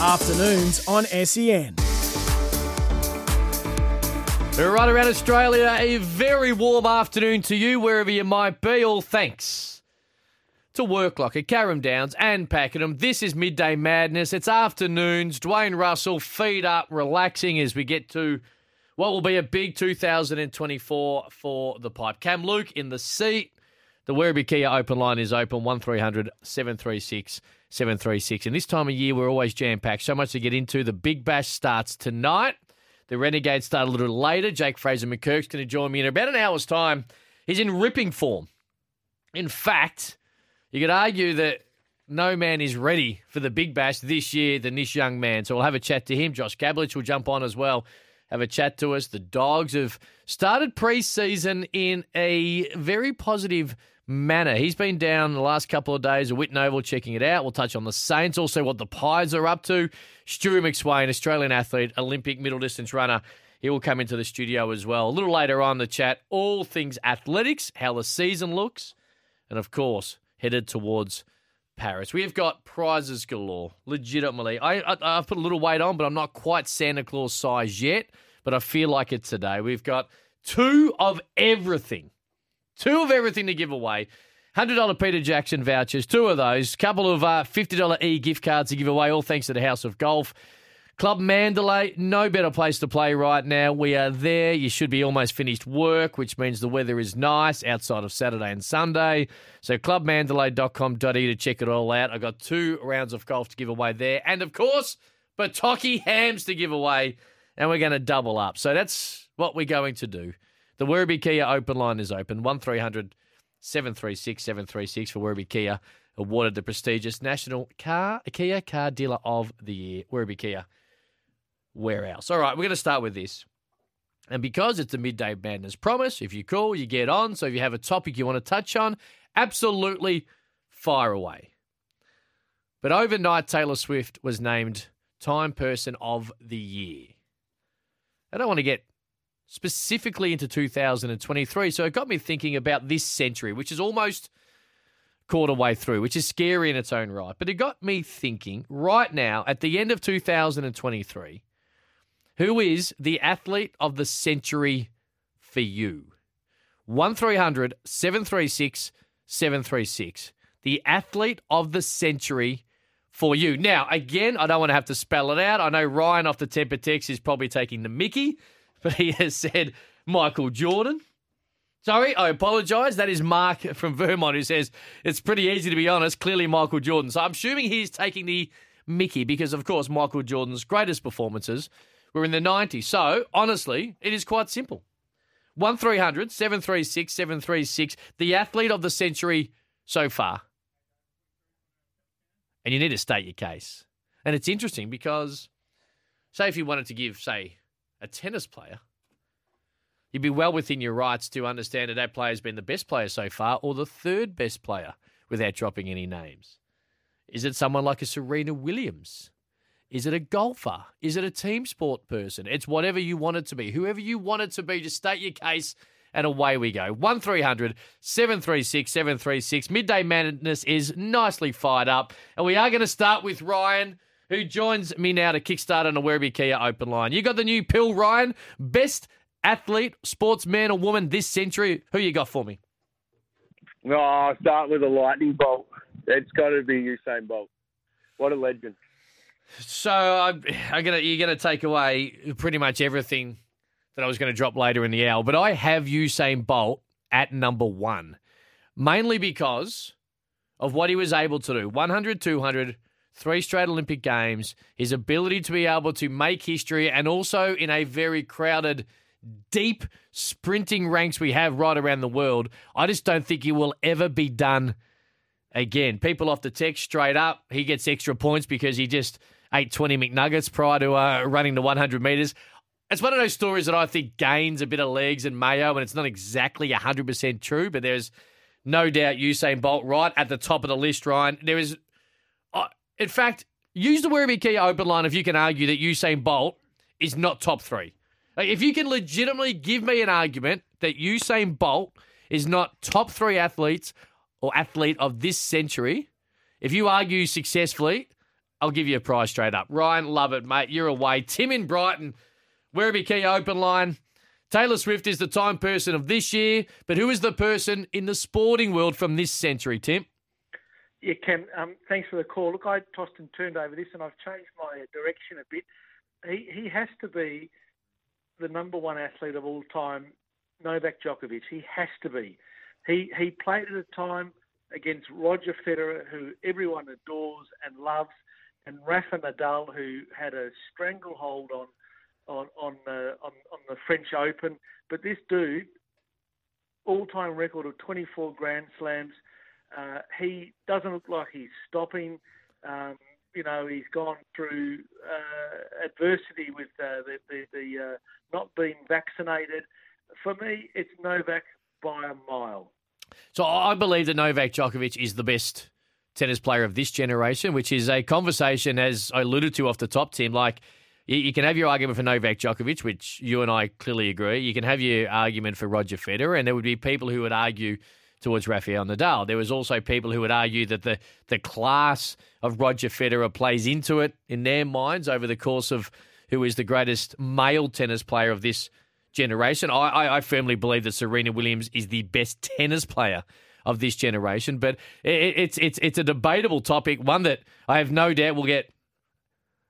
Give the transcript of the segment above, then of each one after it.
Afternoons on SEN. Right around Australia, a very warm afternoon to you, wherever you might be. All thanks to Work Locker, Carrum Downs and Pakenham. This is Midday Madness. It's afternoons. Dwayne Russell, feet up, relaxing as we get to what will be a big 2024 for the Pipe. Cam Luke in the seat. The Werribee Kia open line is open, 1300 736 736. And this time of year, we're always jam-packed. So much to get into. The Big Bash starts tonight. The Renegades start a little later. Jake Fraser-McKirk's going to join me in about an hour's time. He's in ripping form. In fact, you could argue that no man is ready for the Big Bash this year than this young man. So we'll have a chat to him. Josh Gablidge will jump on as well, have a chat to us. The Dogs have started pre-season in a very positive manner. He's been down the last couple of days at Whitten Oval checking it out. We'll touch on the Saints, also what the Pies are up to. Stuart McSwain, Australian athlete, Olympic middle distance runner. He will come into the studio as well. A little later on the chat, all things athletics, how the season looks, and of course, headed towards Paris. We've got prizes galore, legitimately. I've put a little weight on, but I'm not quite Santa Claus size yet, but I feel like it today. We've got two of everything to give away. $100 Peter Jackson vouchers, two of those. Couple of $50 e-gift cards to give away, all thanks to the House of Golf. Club Mandalay, no better place to play right now. We are there. You should be almost finished work, which means the weather is nice outside of Saturday and Sunday. So clubmandalay.com.au to check it all out. I've got two rounds of golf to give away there. And, of course, Bataki hams to give away, and we're going to double up. So that's what we're going to do. The Werribee Kia open line is open, 1300 736 736 for Werribee Kia, awarded the prestigious National Kia Car Dealer of the Year. Werribee Kia, warehouse. All right, we're going to start with this. And because it's a Midday Madness promise, if you call, you get on. So if you have a topic you want to touch on, absolutely fire away. But overnight, Taylor Swift was named Time Person of the Year. I don't want to get specifically into 2023. So it got me thinking about this century, which is almost quarter way through, which is scary in its own right. But it got me thinking right now, at the end of 2023, who is the athlete of the century for you? 1300 736 736. The athlete of the century for you. Now, again, I don't want to have to spell it out. I know Ryan off the Tempur text is probably taking the mickey. But he has said Michael Jordan. Sorry, I apologise. That is Mark from Vermont who says, it's pretty easy to be honest, clearly Michael Jordan. So I'm assuming he's taking the mickey because, of course, Michael Jordan's greatest performances were in the 90s. So, honestly, it is quite simple. 1300 736 736, the athlete of the century so far. And you need to state your case. And it's interesting because, say if you wanted to give, say, a tennis player, you'd be well within your rights to understand that that player's been the best player so far or the third best player without dropping any names. Is it someone like a Serena Williams? Is it a golfer? Is it a team sport person? It's whatever you want it to be. Whoever you want it to be, just state your case and away we go. 1300 736 736. Midday Madness is nicely fired up. And we are going to start with Ryan, who joins me now to kickstart on the Werribee Kia open line. You got the new pill, Ryan. Best athlete, sportsman or woman this century, who you got for me? No, I'll start with a lightning bolt. It's got to be Usain Bolt. What a legend. So you're going to take away pretty much everything that I was going to drop later in the hour, but I have Usain Bolt at number one, mainly because of what he was able to do. 100, 200, three straight Olympic Games, his ability to be able to make history, and also in a very crowded, deep sprinting ranks we have right around the world. I just don't think he will ever be done again. People off the text straight up, he gets extra points because he just ate 20 McNuggets prior to running the 100 metres. It's one of those stories that I think gains a bit of legs and mayo, and it's not exactly 100% true, but there's no doubt Usain Bolt right at the top of the list, Ryan. There is, in fact, use the Werribee Kia open line if you can argue that Usain Bolt is not top three. Like, if you can legitimately give me an argument that Usain Bolt is not top three athletes or athlete of this century, if you argue successfully, I'll give you a prize straight up. Ryan, love it, mate. You're away. Tim in Brighton, Werribee Kia open line. Taylor Swift is the Time Person of this year, but who is the person in the sporting world from this century, Tim? Yeah, Cam, thanks for the call. Look, I tossed and turned over this, and I've changed my direction a bit. He has to be the number one athlete of all time, Novak Djokovic. He has to be. He played at a time against Roger Federer, who everyone adores and loves, and Rafael Nadal, who had a stranglehold on the French Open. But this dude, all-time record of 24 Grand Slams. He doesn't look like he's stopping. He's gone through adversity with the not being vaccinated. For me, it's Novak by a mile. So I believe that Novak Djokovic is the best tennis player of this generation, which is a conversation, as I alluded to off the top, Tim, like, you can have your argument for Novak Djokovic, which you and I clearly agree. You can have your argument for Roger Federer, and there would be people who would argue towards Rafael Nadal. There was also people who would argue that the class of Roger Federer plays into it in their minds over the course of who is the greatest male tennis player of this generation. I firmly believe that Serena Williams is the best tennis player of this generation, but it's a debatable topic, one that I have no doubt will get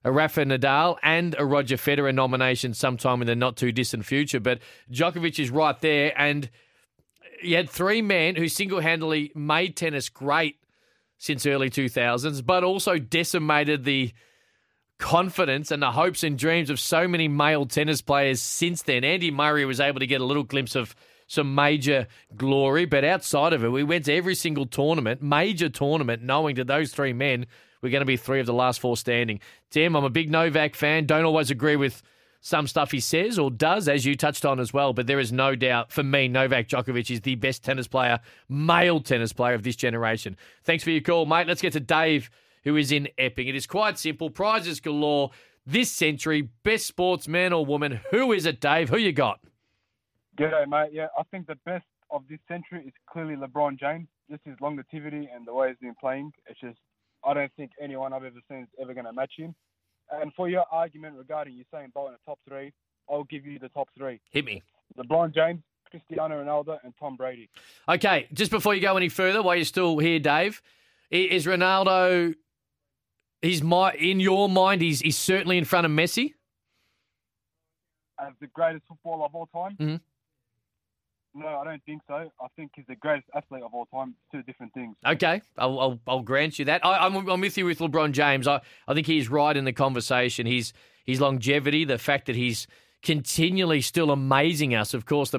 a Rafa Nadal and a Roger Federer nomination sometime in the not-too-distant future. But Djokovic is right there, and you had three men who single-handedly made tennis great since early 2000s, but also decimated the confidence and the hopes and dreams of so many male tennis players since then. Andy Murray was able to get a little glimpse of some major glory, but outside of it, we went to every single tournament, major tournament, knowing that those three men we're going to be three of the last four standing. Tim, I'm a big Novak fan. Don't always agree with some stuff he says or does, as you touched on as well. But there is no doubt, for me, Novak Djokovic is the best tennis player, male tennis player of this generation. Thanks for your call, mate. Let's get to Dave, who is in Epping. It is quite simple. Prizes galore this century. Best sportsman or woman. Who is it, Dave? Who you got? G'day, mate. Yeah, I think the best of this century is clearly LeBron James. Just his longevity and the way he's been playing. It's just, I don't think anyone I've ever seen is ever going to match him. And for your argument regarding Usain Bolt in the top three, I'll give you the top three. Hit me. LeBron James, Cristiano Ronaldo, and Tom Brady. Okay, just before you go any further, while you're still here, Dave, is Ronaldo, in your mind, he's certainly in front of Messi? As the greatest footballer of all time? Mm-hmm. No, I don't think so. I think he's the greatest athlete of all time. It's two different things. Okay, I'll grant you that. I'm with you with LeBron James. I think he's right in the conversation. His longevity, the fact that he's continually still amazing us. Of course, the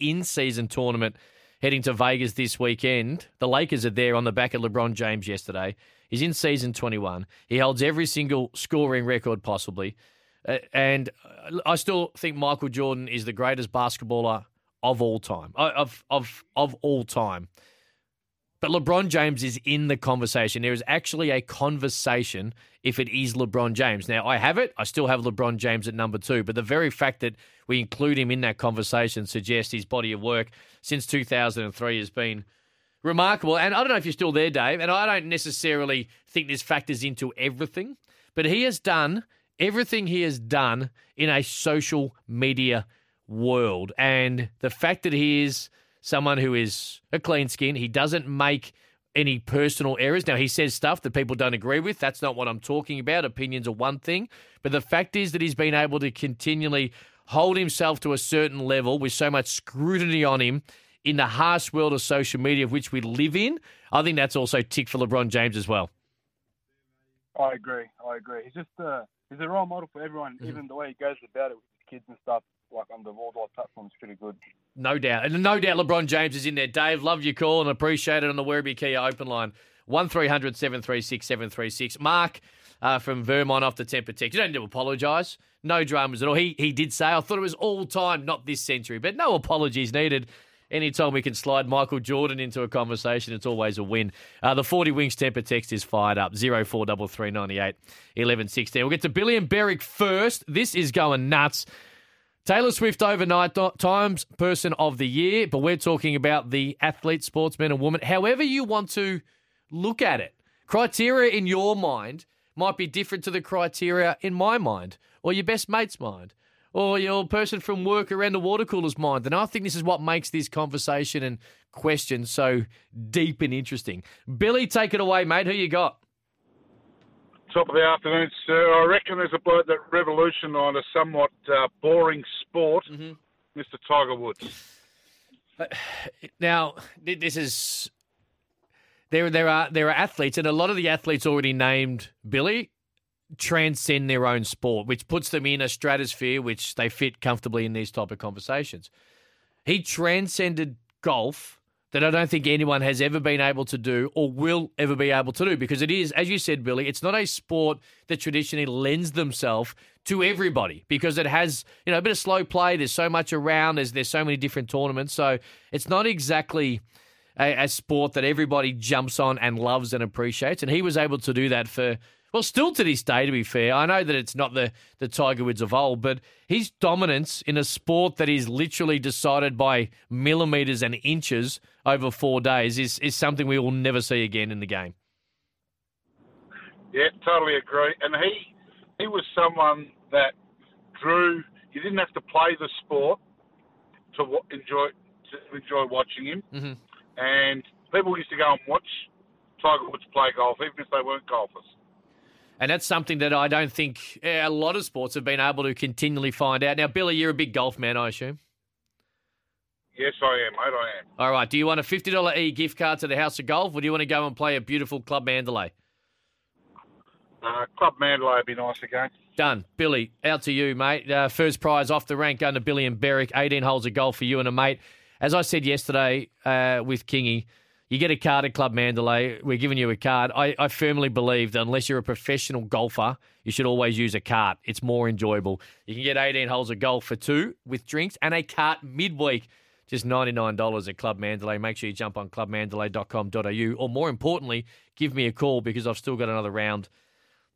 in-season tournament heading to Vegas this weekend. The Lakers are there on the back of LeBron James yesterday. He's in season 21. He holds every single scoring record possibly. And I still think Michael Jordan is the greatest basketballer of all time, of all time. But LeBron James is in the conversation. There is actually a conversation if it is LeBron James. Now, I still have LeBron James at number two, but the very fact that we include him in that conversation suggests his body of work since 2003 has been remarkable. And I don't know if you're still there, Dave, and I don't necessarily think this factors into everything, but he has done everything he has done in a social media world. And the fact that he is someone who is a clean skin, he doesn't make any personal errors. Now, he says stuff that people don't agree with. That's not what I'm talking about. Opinions are one thing. But the fact is that he's been able to continually hold himself to a certain level with so much scrutiny on him in the harsh world of social media of which we live in. I think that's also tick for LeBron James as well. I agree. He's just he's a role model for everyone, even the way he goes about it with his kids and stuff, like on the worldwide platform, is pretty good. No doubt. And no doubt LeBron James is in there. Dave, love your call and appreciate it on the Werribee Kia open line. 1300 736 736. Mark from Vermont off the Tempur text. You don't need to apologise. No dramas at all. He did say, I thought it was all time, not this century. But no apologies needed. Anytime we can slide Michael Jordan into a conversation, it's always a win. The 40 Wings Tempur text is fired up. 043398 1116. We'll get to Billy and Berwick first. This is going nuts. Taylor Swift overnight Times Person of the Year, but we're talking about the athlete, sportsman and woman, however you want to look at it. Criteria in your mind might be different to the criteria in my mind or your best mate's mind. Or your person from work around the water cooler's mind. And I think this is what makes this conversation and question so deep and interesting. Billy, take it away, mate. Who you got? Top of the afternoon, sir. I reckon there's a bloke that revolutionised a somewhat boring sport, Mr. Tiger Woods. Now, this is... There are athletes, and a lot of the athletes already named, Billy, transcend their own sport, which puts them in a stratosphere which they fit comfortably in these type of conversations. He transcended golf that I don't think anyone has ever been able to do or will ever be able to do because it is, as you said, Billy, it's not a sport that traditionally lends themselves to everybody because it has, you know, a bit of slow play. There's so much around. There's so many different tournaments. So it's not exactly a sport that everybody jumps on and loves and appreciates. And he was able to do that for, well, still to this day, to be fair. I know that it's not the Tiger Woods of old, but his dominance in a sport that is literally decided by millimetres and inches over 4 days is something we will never see again in the game. Yeah, totally agree. And he was someone that drew... You didn't have to play the sport to enjoy watching him. Mm-hmm. And people used to go and watch Tiger Woods play golf, even if they weren't golfers. And that's something that I don't think a lot of sports have been able to continually find out. Now, Billy, you're a big golf man, I assume? Yes, I am, mate, I am. All right, do you want a $50 e-gift card to the House of Golf, or do you want to go and play a beautiful Club Mandalay? Club Mandalay would be nice again. Done. Billy, out to you, mate. First prize off the rank, going to Billy and Berwick. 18 holes of golf for you and a mate. As I said yesterday with Kingy, you get a card at Club Mandalay. We're giving you a card. I firmly believe that unless you're a professional golfer, you should always use a cart. It's more enjoyable. You can get 18 holes of golf for two with drinks and a cart midweek. Just $99 at Club Mandalay. Make sure you jump on clubmandalay.com.au or more importantly, give me a call because I've still got another round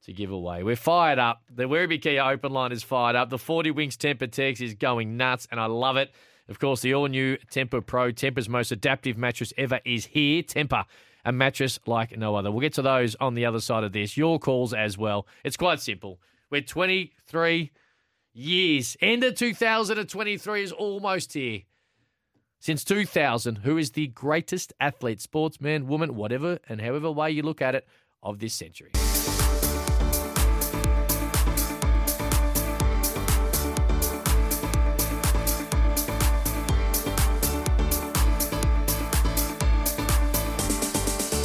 to give away. We're fired up. The Werribee Kia open line is fired up. The 40 Wings Tempur text is going nuts and I love it. Of course, the all-new Tempur Pro, Tempur's most adaptive mattress ever is here. Tempur, a mattress like no other. We'll get to those on the other side of this. Your calls as well. It's quite simple. We're 23 years. End of 2023 is almost here. Since 2000, who is the greatest athlete, sportsman, woman, whatever, and however way you look at it, of this century?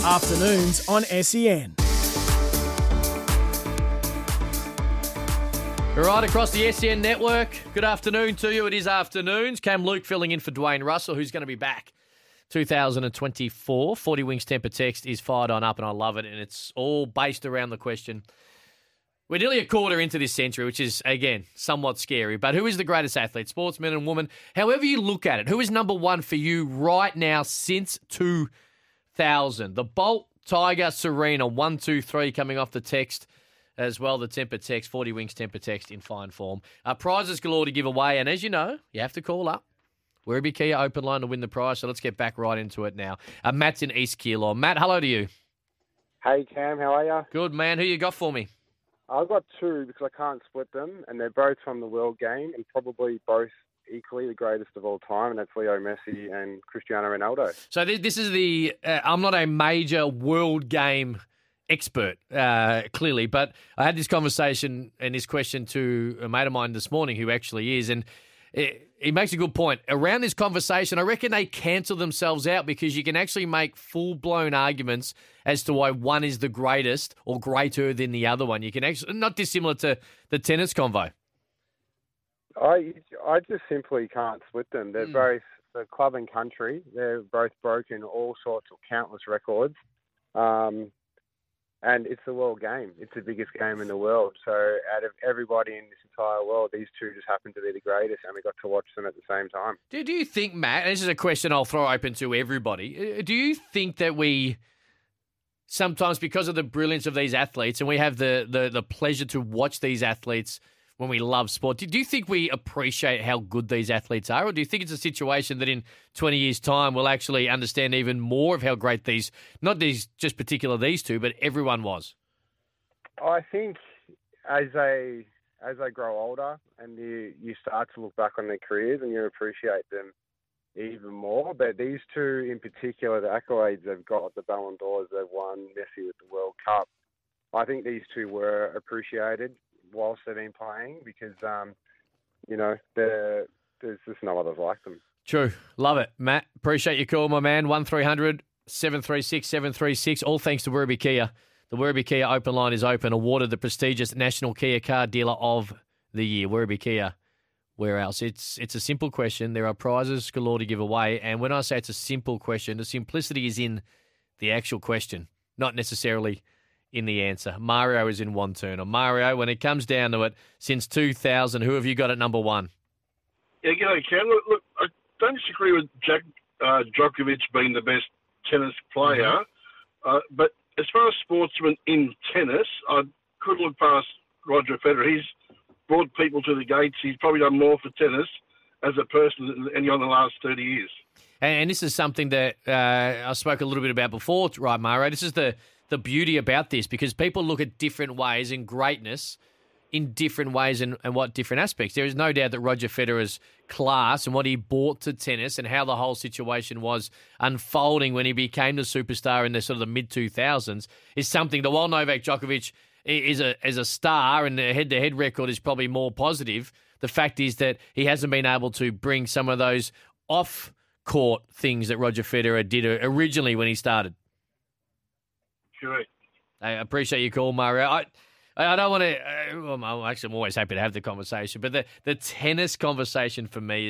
Afternoons on SEN. Right across the SEN network, good afternoon to you. It is afternoons. Cam Luke filling in for Dwayne Russell, who's going to be back 2024. 40 Wings Tempur text is fired on up, and I love it. And it's all based around the question. We're nearly a quarter into this century, which is, again, somewhat scary. But who is the greatest athlete, sportsman and woman? However you look at it, who is number one for you right now since 2000. The Bolt, Tiger, Serena, 1, 2, 3 coming off the text as well. The Tempur text, 40 Wings Tempur text in fine form. Prizes galore to give away. And as you know, you have to call up Werribee Kia open line to win the prize. So let's get back right into it now. Matt's in East Keilor. Matt, hello to you. Hey, Cam. How are you? Good, man. Who you got for me? I've got two because I can't split them, and they're both from the world game and probably both equally the greatest of all time, and that's Leo Messi and Cristiano Ronaldo. So this is the I'm not a major world game expert, clearly, but I had this conversation and this question to a mate of mine this morning who actually is, and he makes a good point. Around this conversation, I reckon they cancel themselves out because you can actually make full-blown arguments as to why one is the greatest or greater than the other one. You can actually, not dissimilar to the tennis convo. I just simply can't split them. They're both the club and country. They're both broken all sorts of countless records. And it's the world game. It's the biggest game in the world. So out of everybody in this entire world, these two just happen to be the greatest, and we got to watch them at the same time. Do you think, Matt, and this is a question I'll throw open to everybody, do you think that we sometimes, because of the brilliance of these athletes, and we have the pleasure to watch these athletes when we love sport, do you think we appreciate how good these athletes are, or do you think it's a situation that in 20 years' time we'll actually understand even more of how great these, not these just particular these two, but everyone was? I think as they grow older and you start to look back on their careers and you appreciate them even more, but these two in particular, the accolades they've got, the Ballon d'Ors they've won, Messi with the World Cup, I think these two were appreciated whilst they've been playing because, you know, there's just no others like them. True. Love it, Matt. Appreciate your call, my man. 1300 736 736. All thanks to Werribee Kia. The Werribee Kia open line is open, awarded the prestigious National Kia Car Dealer of the Year. Werribee Kia, where else? It's a simple question. There are prizes galore to give away. And when I say it's a simple question, the simplicity is in the actual question, not necessarily in the answer. Mario is in one turn. Mario, when it comes down to it, since 2000, who have you got at number one? Yeah, g'day, Cam. Look, I don't disagree with Jack Djokovic being the best tennis player, but as far as sportsmen in tennis, I could look past Roger Federer. He's brought people to the gates. He's probably done more for tennis as a person than any on the last 30 years. And this is something that I spoke a little bit about before, right, Mario? This is the beauty about this, because people look at different ways and greatness in different ways and what different aspects. There is no doubt that Roger Federer's class and what he brought to tennis and how the whole situation was unfolding when he became the superstar in the sort of the mid-2000s is something that while Novak Djokovic is a star and the head-to-head record is probably more positive, the fact is that he hasn't been able to bring some of those off-court things that Roger Federer did originally when he started. Correct. I appreciate your call, Mario. I don't want to I'm always happy to have the conversation, but the tennis conversation for me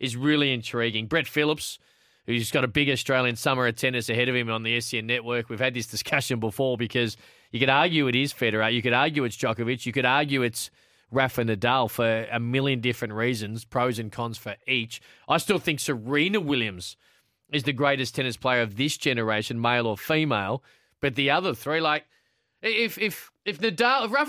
is really intriguing. Brett Phillips, who's got a big Australian summer of tennis ahead of him on the SEN network, we've had this discussion before because you could argue it is Federer, you could argue it's Djokovic, you could argue it's Rafa Nadal for a million different reasons, pros and cons for each. I still think Serena Williams is the greatest tennis player of this generation, male or female. But the other three, like, if Rafa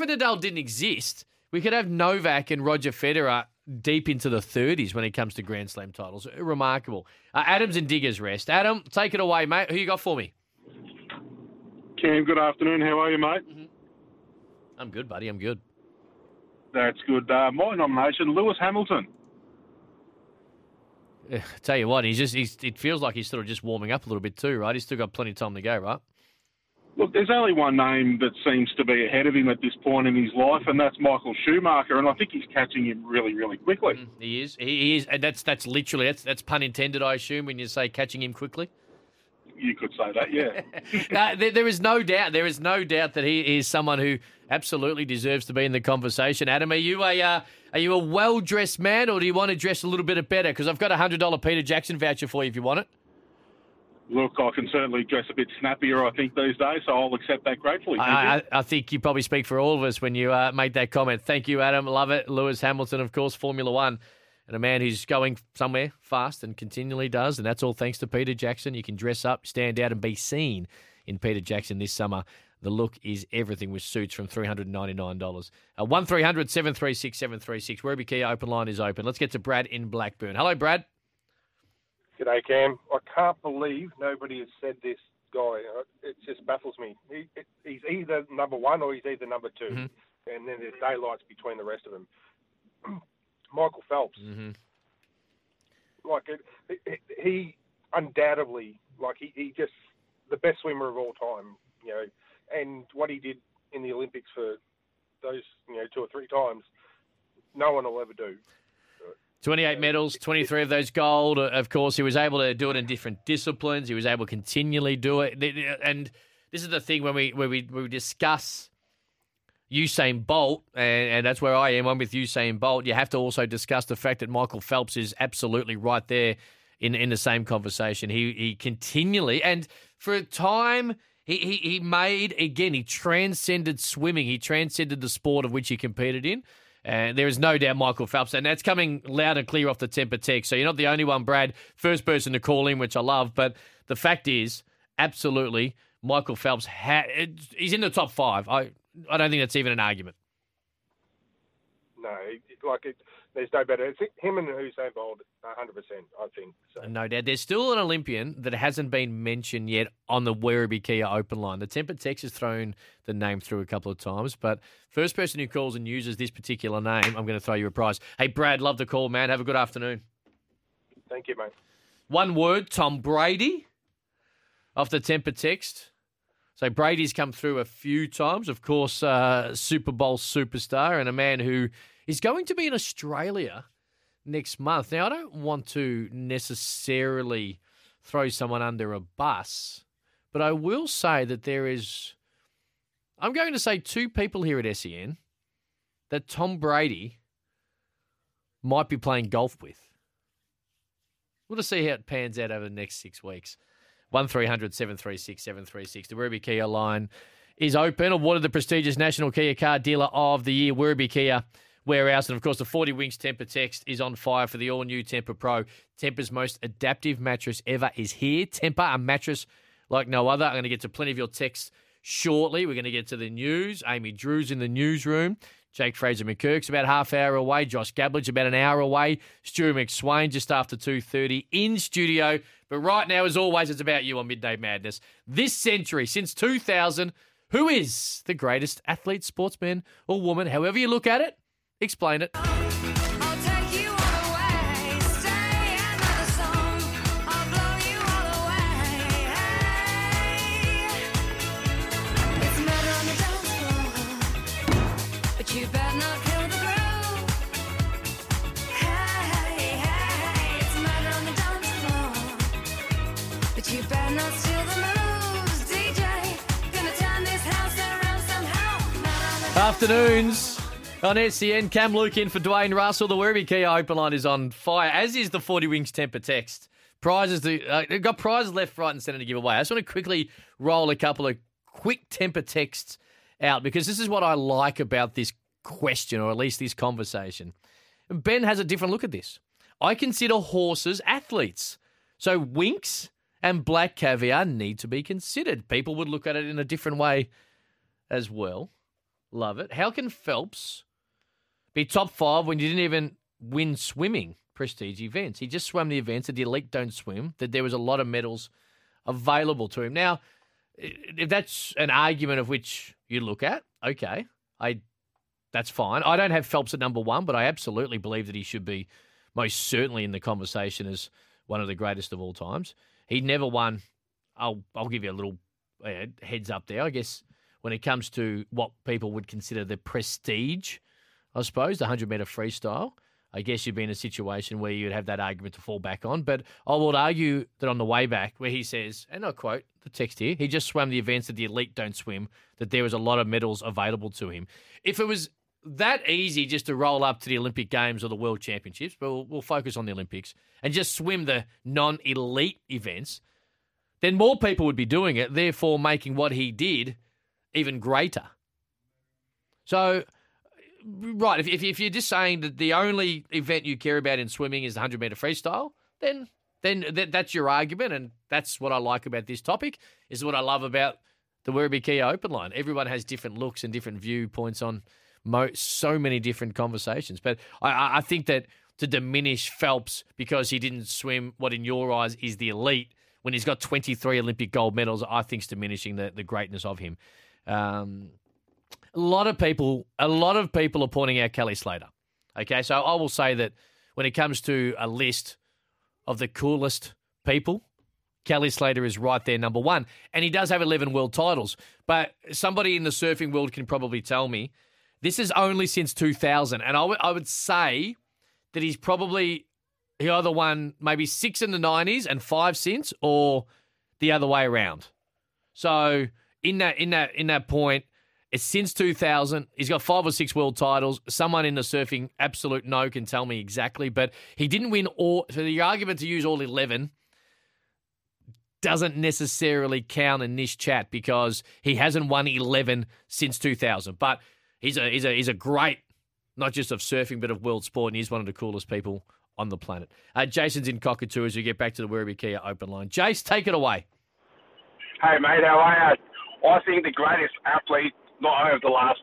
Nadal didn't exist, we could have Novak and Roger Federer deep into the 30s when it comes to Grand Slam titles. Remarkable. Adam's in Diggers Rest. Adam, take it away, mate. Who you got for me? Cam, good afternoon. How are you, mate? Mm-hmm. I'm good, buddy. I'm good. That's good. My nomination, Lewis Hamilton. I tell you what, it feels like he's sort of just warming up a little bit too, right? He's still got plenty of time to go, right? Look, there's only one name that seems to be ahead of him at this point in his life, and that's Michael Schumacher, and I think he's catching him really, really quickly. He is. He is. And that's literally, that's pun intended, I assume, when you say catching him quickly. You could say that, yeah. There is no doubt. There is no doubt that he is someone who absolutely deserves to be in the conversation. Adam, are you a well-dressed man, or do you want to dress a little bit better? Because I've got a $100 Peter Jackson voucher for you if you want it. Look, I can certainly dress a bit snappier, I think, these days, so I'll accept that gratefully. I think you probably speak for all of us when you make that comment. Thank you, Adam. Love it. Lewis Hamilton, of course, Formula One, and a man who's going somewhere fast and continually does, and that's all thanks to Peter Jackson. You can dress up, stand out, and be seen in Peter Jackson this summer. The look is everything with suits from $399. 1300 736 736. Werribee Kia open line is open. Let's get to Brad in Blackburn. Hello, Brad. G'day, Cam. I can't believe nobody has said this guy. It just baffles me. He's either number one or he's either number two. Mm-hmm. and then there's daylights between the rest of them. Michael Phelps, he undoubtedly, he just the best swimmer of all time, you know, and what he did in the Olympics for those, you know, two or three times, no one will ever do. 28 medals, 23 of those gold. Of course, he was able to do it in different disciplines. He was able to continually do it. And this is the thing when we discuss Usain Bolt, and that's where I am. I'm with Usain Bolt. You have to also discuss the fact that Michael Phelps is absolutely right there in the same conversation. He continually, and for a time, he made, again, he transcended swimming. He transcended the sport of which he competed in. And there is no doubt Michael Phelps. And that's coming loud and clear off the Tempur text. So you're not the only one, Brad. First person to call in, which I love. But the fact is, absolutely, Michael Phelps, he's in the top five. I don't think that's even an argument. No, there's no better. It's him and Usain Bolt, 100%, I think. So. No doubt. There's still an Olympian that hasn't been mentioned yet on the Werribee Kia open line. The Tempur text has thrown the name through a couple of times, but first person who calls and uses this particular name, I'm going to throw you a prize. Hey, Brad, love the call, man. Have a good afternoon. Thank you, mate. One word, Tom Brady, off the Tempur text. So Brady's come through a few times. Of course, Super Bowl superstar and a man who is going to be in Australia next month. Now, I don't want to necessarily throw someone under a bus, but I will say that there is, I'm going to say two people here at SEN that Tom Brady might be playing golf with. We'll just see how it pans out over the next 6 weeks. 1300 736 736. The Werribee Kia line is open. Awarded the prestigious National Kia Car Dealer of the Year, Werribee Kia Warehouse. And, of course, the 40 Wings Tempur text is on fire for the all-new Tempur Pro. Tempur's most adaptive mattress ever is here. Tempur, a mattress like no other. I'm going to get to plenty of your texts shortly. We're going to get to the news. Amy Drew's in the newsroom. Jake Fraser-McKirk's about half hour away. Josh Gablidge about an hour away. Stuart McSwain just after 2:30 in studio. But right now, as always, it's about you on Midday Madness. This century, since 2000, who is the greatest athlete, sportsman, or woman? However you look at it, explain it. Afternoons on SEN. Cam Luke in for Dwayne Russell. The Werribee Kia open line is on fire, as is the 40 Wings Tempur text. Prizes, they've got prizes left, right and centre to give away. I just want to quickly roll a couple of quick Tempur texts out because this is what I like about this question, or at least this conversation. Ben has a different look at this. I consider horses athletes. So Winx and Black Caviar need to be considered. People would look at it in a different way as well. Love it. How can Phelps be top five when you didn't even win swimming prestige events? He just swam the events that the elite don't swim, that there was a lot of medals available to him. Now, if that's an argument of which you look at, okay, that's fine. I don't have Phelps at number one, but I absolutely believe that he should be most certainly in the conversation as one of the greatest of all times. He never won. I'll give you a little heads up there, I guess. When it comes to what people would consider the prestige, I suppose, the 100-meter freestyle, I guess you'd be in a situation where you'd have that argument to fall back on. But I would argue that on the way back, where he says, and I quote the text here, he just swam the events that the elite don't swim, that there was a lot of medals available to him. If it was that easy just to roll up to the Olympic Games or the World Championships, but we'll focus on the Olympics, and just swim the non-elite events, then more people would be doing it, therefore making what he did even greater. So, right, if you're just saying that the only event you care about in swimming is the 100-meter freestyle, then that's your argument, and that's what I like about this topic, is what I love about the Werribee Kia open line. Everyone has different looks and different viewpoints on so many different conversations. But I think that to diminish Phelps because he didn't swim what in your eyes is the elite when he's got 23 Olympic gold medals, I think is diminishing the greatness of him. A lot of people are pointing out Kelly Slater. Okay, so I will say that when it comes to a list of the coolest people, Kelly Slater is right there, number one. And he does have 11 world titles. But somebody in the surfing world can probably tell me this is only since 2000. And I would say that he's probably he either won maybe 6 in the 90s and 5 since, or the other way around. So in that point, it's since 2000. He's got 5 or 6 world titles. Someone in the surfing absolute no can tell me exactly, but he didn't win all. So the argument to use all 11 doesn't necessarily count in this chat because he hasn't won 11 since 2000. But he's a great, not just of surfing, but of world sport, and he's one of the coolest people on the planet. Jason's in Cockatoo as we get back to the Werribee Kia open line. Jace, take it away. Hey, mate, how are you? I think the greatest athlete, not over the last,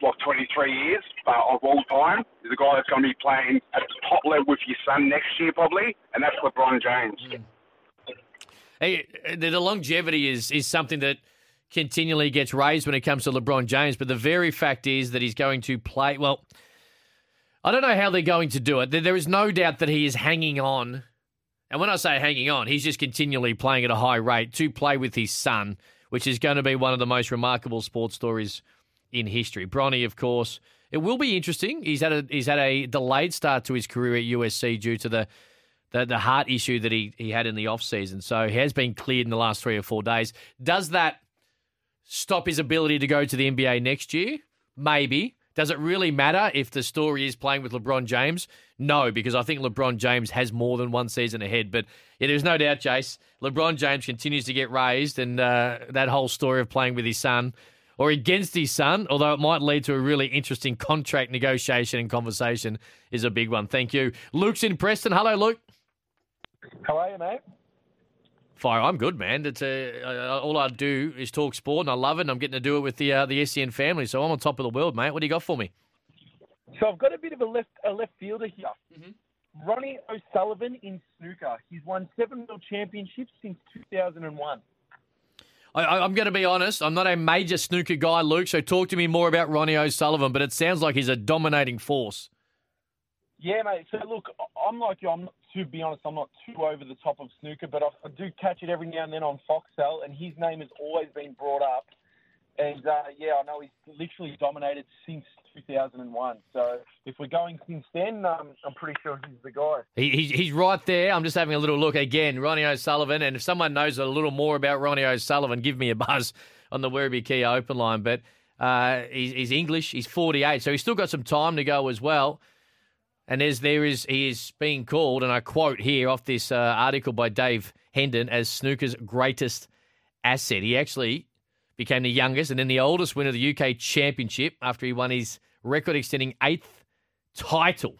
23 years of all time, is the guy that's going to be playing at the top level with your son next year, probably, and that's LeBron James. Hey, the longevity is something that continually gets raised when it comes to LeBron James, but the very fact is that he's going to play, well, I don't know how they're going to do it. There is no doubt that he is hanging on, and when I say hanging on, he's just continually playing at a high rate to play with his son, which is going to be one of the most remarkable sports stories in history. Bronny, of course, it will be interesting. He's had a delayed start to his career at USC due to the heart issue that he had in the offseason. So he has been cleared in the last 3 or 4 days. Does that stop his ability to go to the NBA next year? Maybe. Does it really matter if the story is playing with LeBron James? No, because I think LeBron James has more than one season ahead. But yeah, there's no doubt, Jace, LeBron James continues to get raised, and that whole story of playing with his son or against his son, although it might lead to a really interesting contract negotiation and conversation, is a big one. Thank you. Luke's in Preston. Hello, Luke. How are you, mate? Fire. I'm good, man. It's all I do is talk sport, and I love it, and I'm getting to do it with the SEN family, so I'm on top of the world, mate. What do you got for me? So I've got a bit of a left fielder here. Mm-hmm. Ronnie O'Sullivan in snooker. He's won 7 world championships since 2001. I'm going to be honest. I'm not a major snooker guy, Luke, so talk to me more about Ronnie O'Sullivan, but it sounds like he's a dominating force. Yeah, mate. So, look, I'm like you. To be honest, I'm not too over the top of snooker, but I do catch it every now and then on Foxtel, and his name has always been brought up. And, yeah, I know he's literally dominated since 2001. So if we're going since then, I'm pretty sure he's the guy. He's right there. I'm just having a little look again. Ronnie O'Sullivan. And if someone knows a little more about Ronnie O'Sullivan, give me a buzz on the Werribee Kia open line. But he's English. He's 48, so he's still got some time to go as well. And as he is being called, and I quote here off this article by Dave Hendon, as snooker's greatest asset. He actually became the youngest and then the oldest winner of the UK Championship after he won his record-extending 8th title.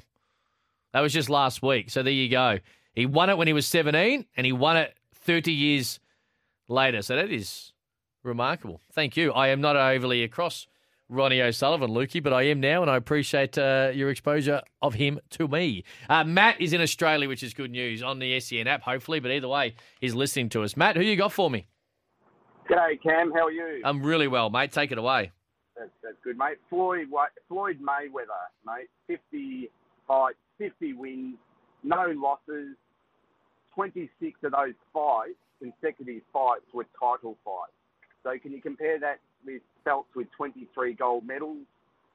That was just last week. So there you go. He won it when he was 17, and he won it 30 years later. So that is remarkable. Thank you. I am not overly across Ronnie O'Sullivan, Lukey, but I am now, and I appreciate your exposure of him to me. Matt is in Australia, which is good news, on the SEN app, hopefully, but either way, he's listening to us. Matt, who you got for me? G'day, Cam. How are you? I'm really well, mate. Take it away. That's good, mate. Floyd Mayweather, mate. 50 fights, 50 wins, no losses. 26 of those consecutive fights were title fights. So can you compare that with Phelps with 23 gold medals?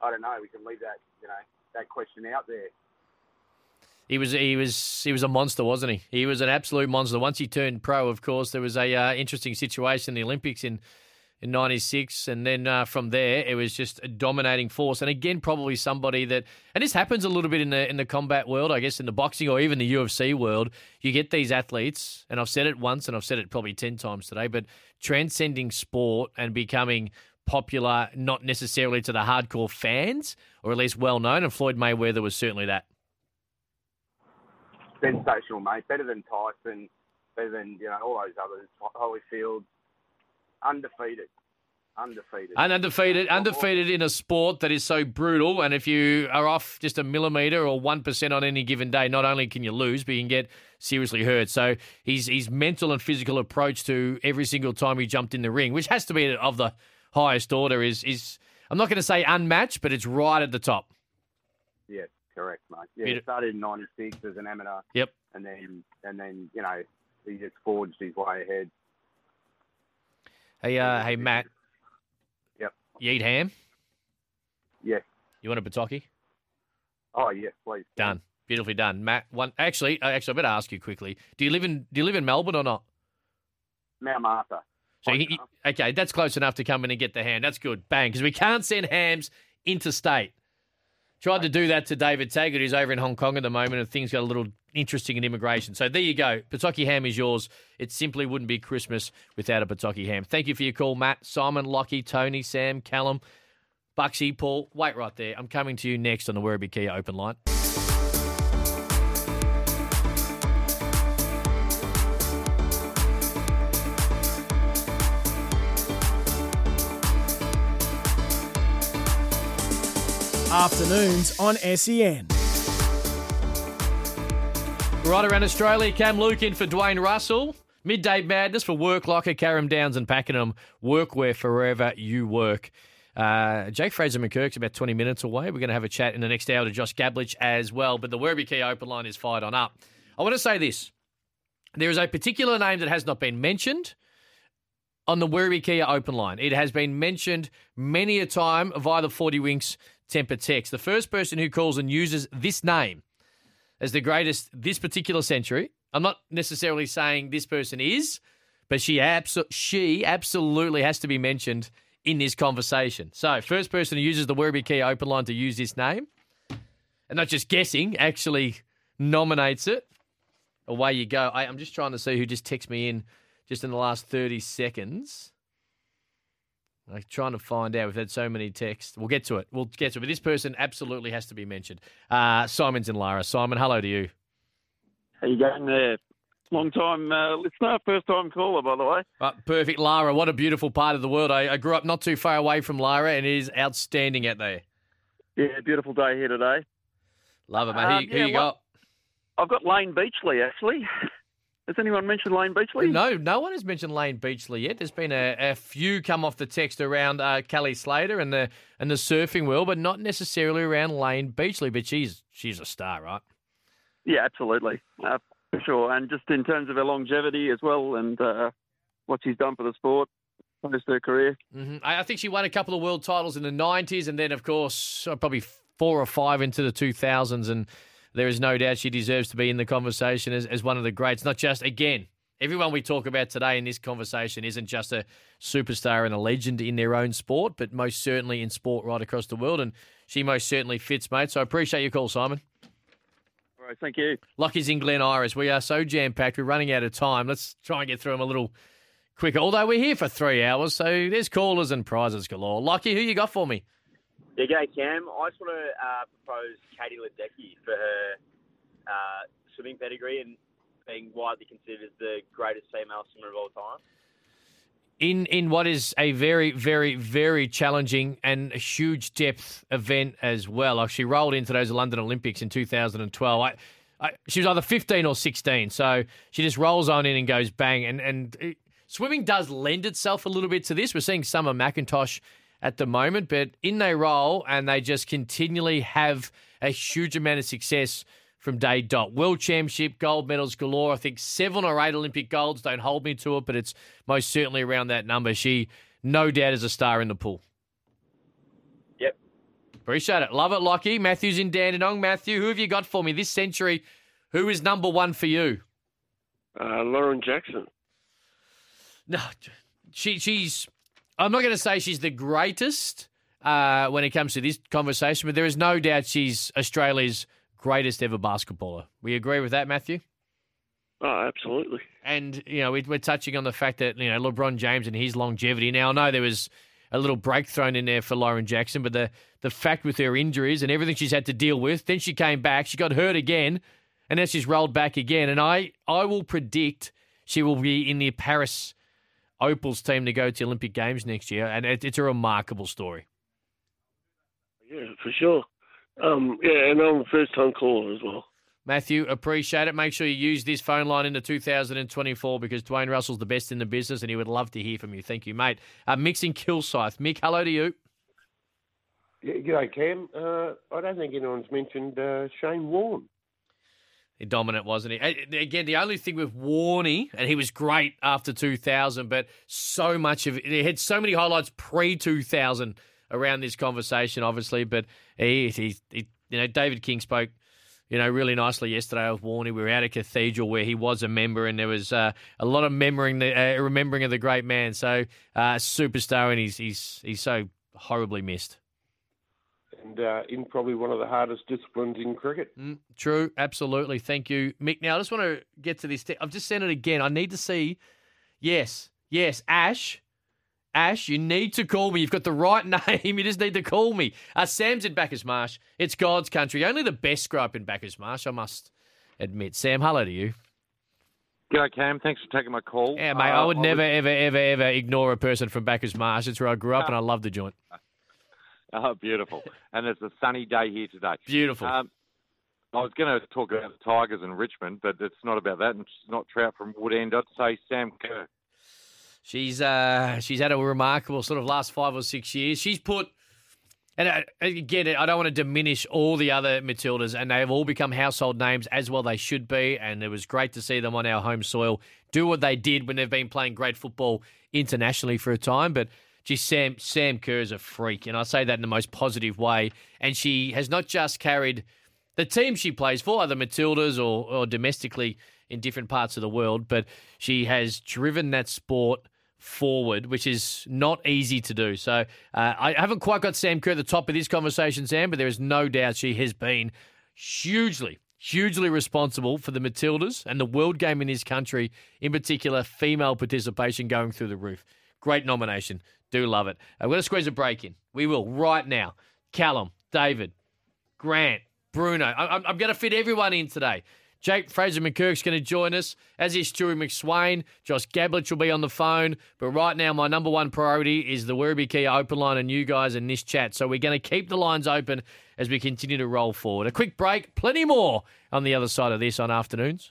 I don't know. We can leave that question out there. He was a monster, wasn't he? He was an absolute monster. Once he turned pro, of course, there was a interesting situation in the Olympics in '96, and then from there, it was just a dominating force. And again, probably somebody that, and this happens a little bit in the combat world, I guess, in the boxing or even the UFC world, you get these athletes, and I've said it once, and I've said it probably 10 times today, but transcending sport and becoming popular, not necessarily to the hardcore fans, or at least well-known, and Floyd Mayweather was certainly that. Sensational, mate. Better than Tyson, better than, all those others, Holyfield. Undefeated in a sport that is so brutal. And if you are off just a millimetre or 1% on any given day, not only can you lose, but you can get seriously hurt. So his mental and physical approach to every single time he jumped in the ring, which has to be of the highest order, is I'm not going to say unmatched, but it's right at the top. Yeah, correct, mate. Yeah, it started in 96 as an amateur. Yep. And then, you know, he just forged his way ahead. Hey, Matt. Yep. You eat ham? Yeah. You want a bataki? Oh, yes, please. Done. Beautifully done. Matt, actually, I better ask you quickly. Do you live in Melbourne or not? Mount Martha. So okay, that's close enough to come in and get the ham. That's good. Bang. Because we can't send hams interstate. Tried to do that to David Taggart, who's over in Hong Kong at the moment, and things got a little interesting in immigration. So there you go. Pataki ham is yours. It simply wouldn't be Christmas without a Pataki ham. Thank you for your call, Matt. Simon, Lockie, Tony, Sam, Callum, Buxy, Paul. Wait right there. I'm coming to you next on the Werribee Kia Open Line. Afternoons on SEN. Right around Australia, Cam Luke in for Dwayne Russell. Midday madness for Work Locker, Carrum Downs and Pakenham. Work where forever you work. Jake Fraser-McKirk's about 20 minutes away. We're going to have a chat in the next hour to Josh Gablidge as well. But the Werribee Kia Open Line is fired on up. I want to say this. There is a particular name that has not been mentioned on the Werribee Kia Open Line. It has been mentioned many a time via the 40 Winks Tempur text. The first person who calls and uses this name as the greatest this particular century, I'm not necessarily saying this person is, but she absolutely has to be mentioned in this conversation. So first person who uses the Werribee Kia Open Line to use this name, and not just guessing, actually nominates it, away you go. I'm just trying to see who just texted me in just in the last 30 seconds. I'm trying to find out. We've had so many texts. We'll get to it. But this person absolutely has to be mentioned. Simon's in Lara. Simon, hello to you. How you going there? Long-time listener, first-time caller, by the way. Perfect. Lara, what a beautiful part of the world. I grew up not too far away from Lara, and it is outstanding out there. Yeah, beautiful day here today. Love it, mate. Who you got? I've got Lane Beachley, actually. Has anyone mentioned Lane Beachley? No one has mentioned Lane Beachley yet. There's been a few come off the text around Kelly Slater and the surfing world, but not necessarily around Lane Beachley. But she's a star, right? Yeah, absolutely, for sure. And just in terms of her longevity as well, and what she's done for the sport post her career. Mm-hmm. I think she won a couple of world titles in the '90s, and then of course probably 4 or 5 into the 2000s and. There is no doubt she deserves to be in the conversation as one of the greats. Not just, again, everyone we talk about today in this conversation isn't just a superstar and a legend in their own sport, but most certainly in sport right across the world. And she most certainly fits, mate. So I appreciate your call, Simon. All right, thank you. Lucky's in Glen Iris. We are so jam-packed. We're running out of time. Let's try and get through them a little quicker. Although we're here for 3 hours, so there's callers and prizes galore. Lucky, who you got for me? There you go, Cam. I just want to propose Katie Ledecky for her swimming pedigree and being widely considered the greatest female swimmer of all time. In what is a very, very, very challenging and a huge depth event as well. She rolled into those London Olympics in 2012. She was either 15 or 16, so she just rolls on in and goes bang. And swimming does lend itself a little bit to this. We're seeing Summer McIntosh at the moment, but in they roll and they just continually have a huge amount of success from day dot. World Championship, gold medals galore. I think 7 or 8 Olympic golds. Don't hold me to it, but it's most certainly around that number. She, no doubt, is a star in the pool. Yep. Appreciate it. Love it, Lockie. Matthew's in Dandenong. Matthew, who have you got for me this century? Who is number one for you? Lauren Jackson. No, she's... I'm not going to say she's the greatest when it comes to this conversation, but there is no doubt she's Australia's greatest ever basketballer. We agree with that, Matthew? Oh, absolutely. And, you know, we're touching on the fact that, you know, LeBron James and his longevity. Now, I know there was a little break thrown in there for Lauren Jackson, but the fact with her injuries and everything she's had to deal with, then she came back, she got hurt again, and now she's rolled back again. And I will predict she will be in the Paris Opal's team to go to Olympic Games next year, and it's a remarkable story. Yeah, for sure. And I'm a first-time caller as well. Matthew, appreciate it. Make sure you use this phone line into 2024 because Dwayne Russell's the best in the business, and he would love to hear from you. Thank you, mate. Mick's in Kilsyth. Mick, hello to you. G'day, Cam. I don't think anyone's mentioned Shane Warne. He dominant, wasn't he? Again, the only thing with Warney, and he was great after 2000, but so much of it, he had so many highlights pre-2000 around this conversation, obviously. But he you know, David King spoke, you know, really nicely yesterday with Warney. We were out at Cathedral where he was a member, and there was a lot of remembering of the great man. So superstar, and he's so horribly missed. And in probably one of the hardest disciplines in cricket. Mm, true, absolutely. Thank you, Mick. Now, I just want to get to this. I've just sent it again. I need to see. Yes, Ash. Ash, you need to call me. You've got the right name. You just need to call me. Sam's in Backers Marsh. It's God's country. Only the best grow up in Backers Marsh, I must admit. Sam, hello to you. G'day, Cam. Thanks for taking my call. Yeah, mate, I would never, ever ignore a person from Backers Marsh. It's where I grew up, and I love the joint. Oh, beautiful. And it's a sunny day here today. Beautiful. I was going to talk about the Tigers in Richmond, but it's not about that. And it's not Trout from Woodend. I'd say Sam Kerr. She's had a remarkable sort of last 5 or 6 years. She's put, and again, I don't want to diminish all the other Matildas, and they've all become household names as well they should be, and it was great to see them on our home soil do what they did when they've been playing great football internationally for a time, but geez, Sam Kerr is a freak, and I say that in the most positive way. And she has not just carried the team she plays for, either Matildas or domestically in different parts of the world, but she has driven that sport forward, which is not easy to do. So I haven't quite got Sam Kerr at the top of this conversation, Sam, but there is no doubt she has been hugely responsible for the Matildas and the world game in this country, in particular female participation going through the roof. Great nomination. Do love it. We're going to squeeze a break in. We will right now. Callum, David, Grant, Bruno. I'm going to fit everyone in today. Jake Fraser-McKirk's going to join us, as is Stuart McSwain. Josh Gablidge will be on the phone. But right now, my number one priority is the Werribee Kia open line and you guys in this chat. So we're going to keep the lines open as we continue to roll forward. A quick break. Plenty more on the other side of this on Afternoons.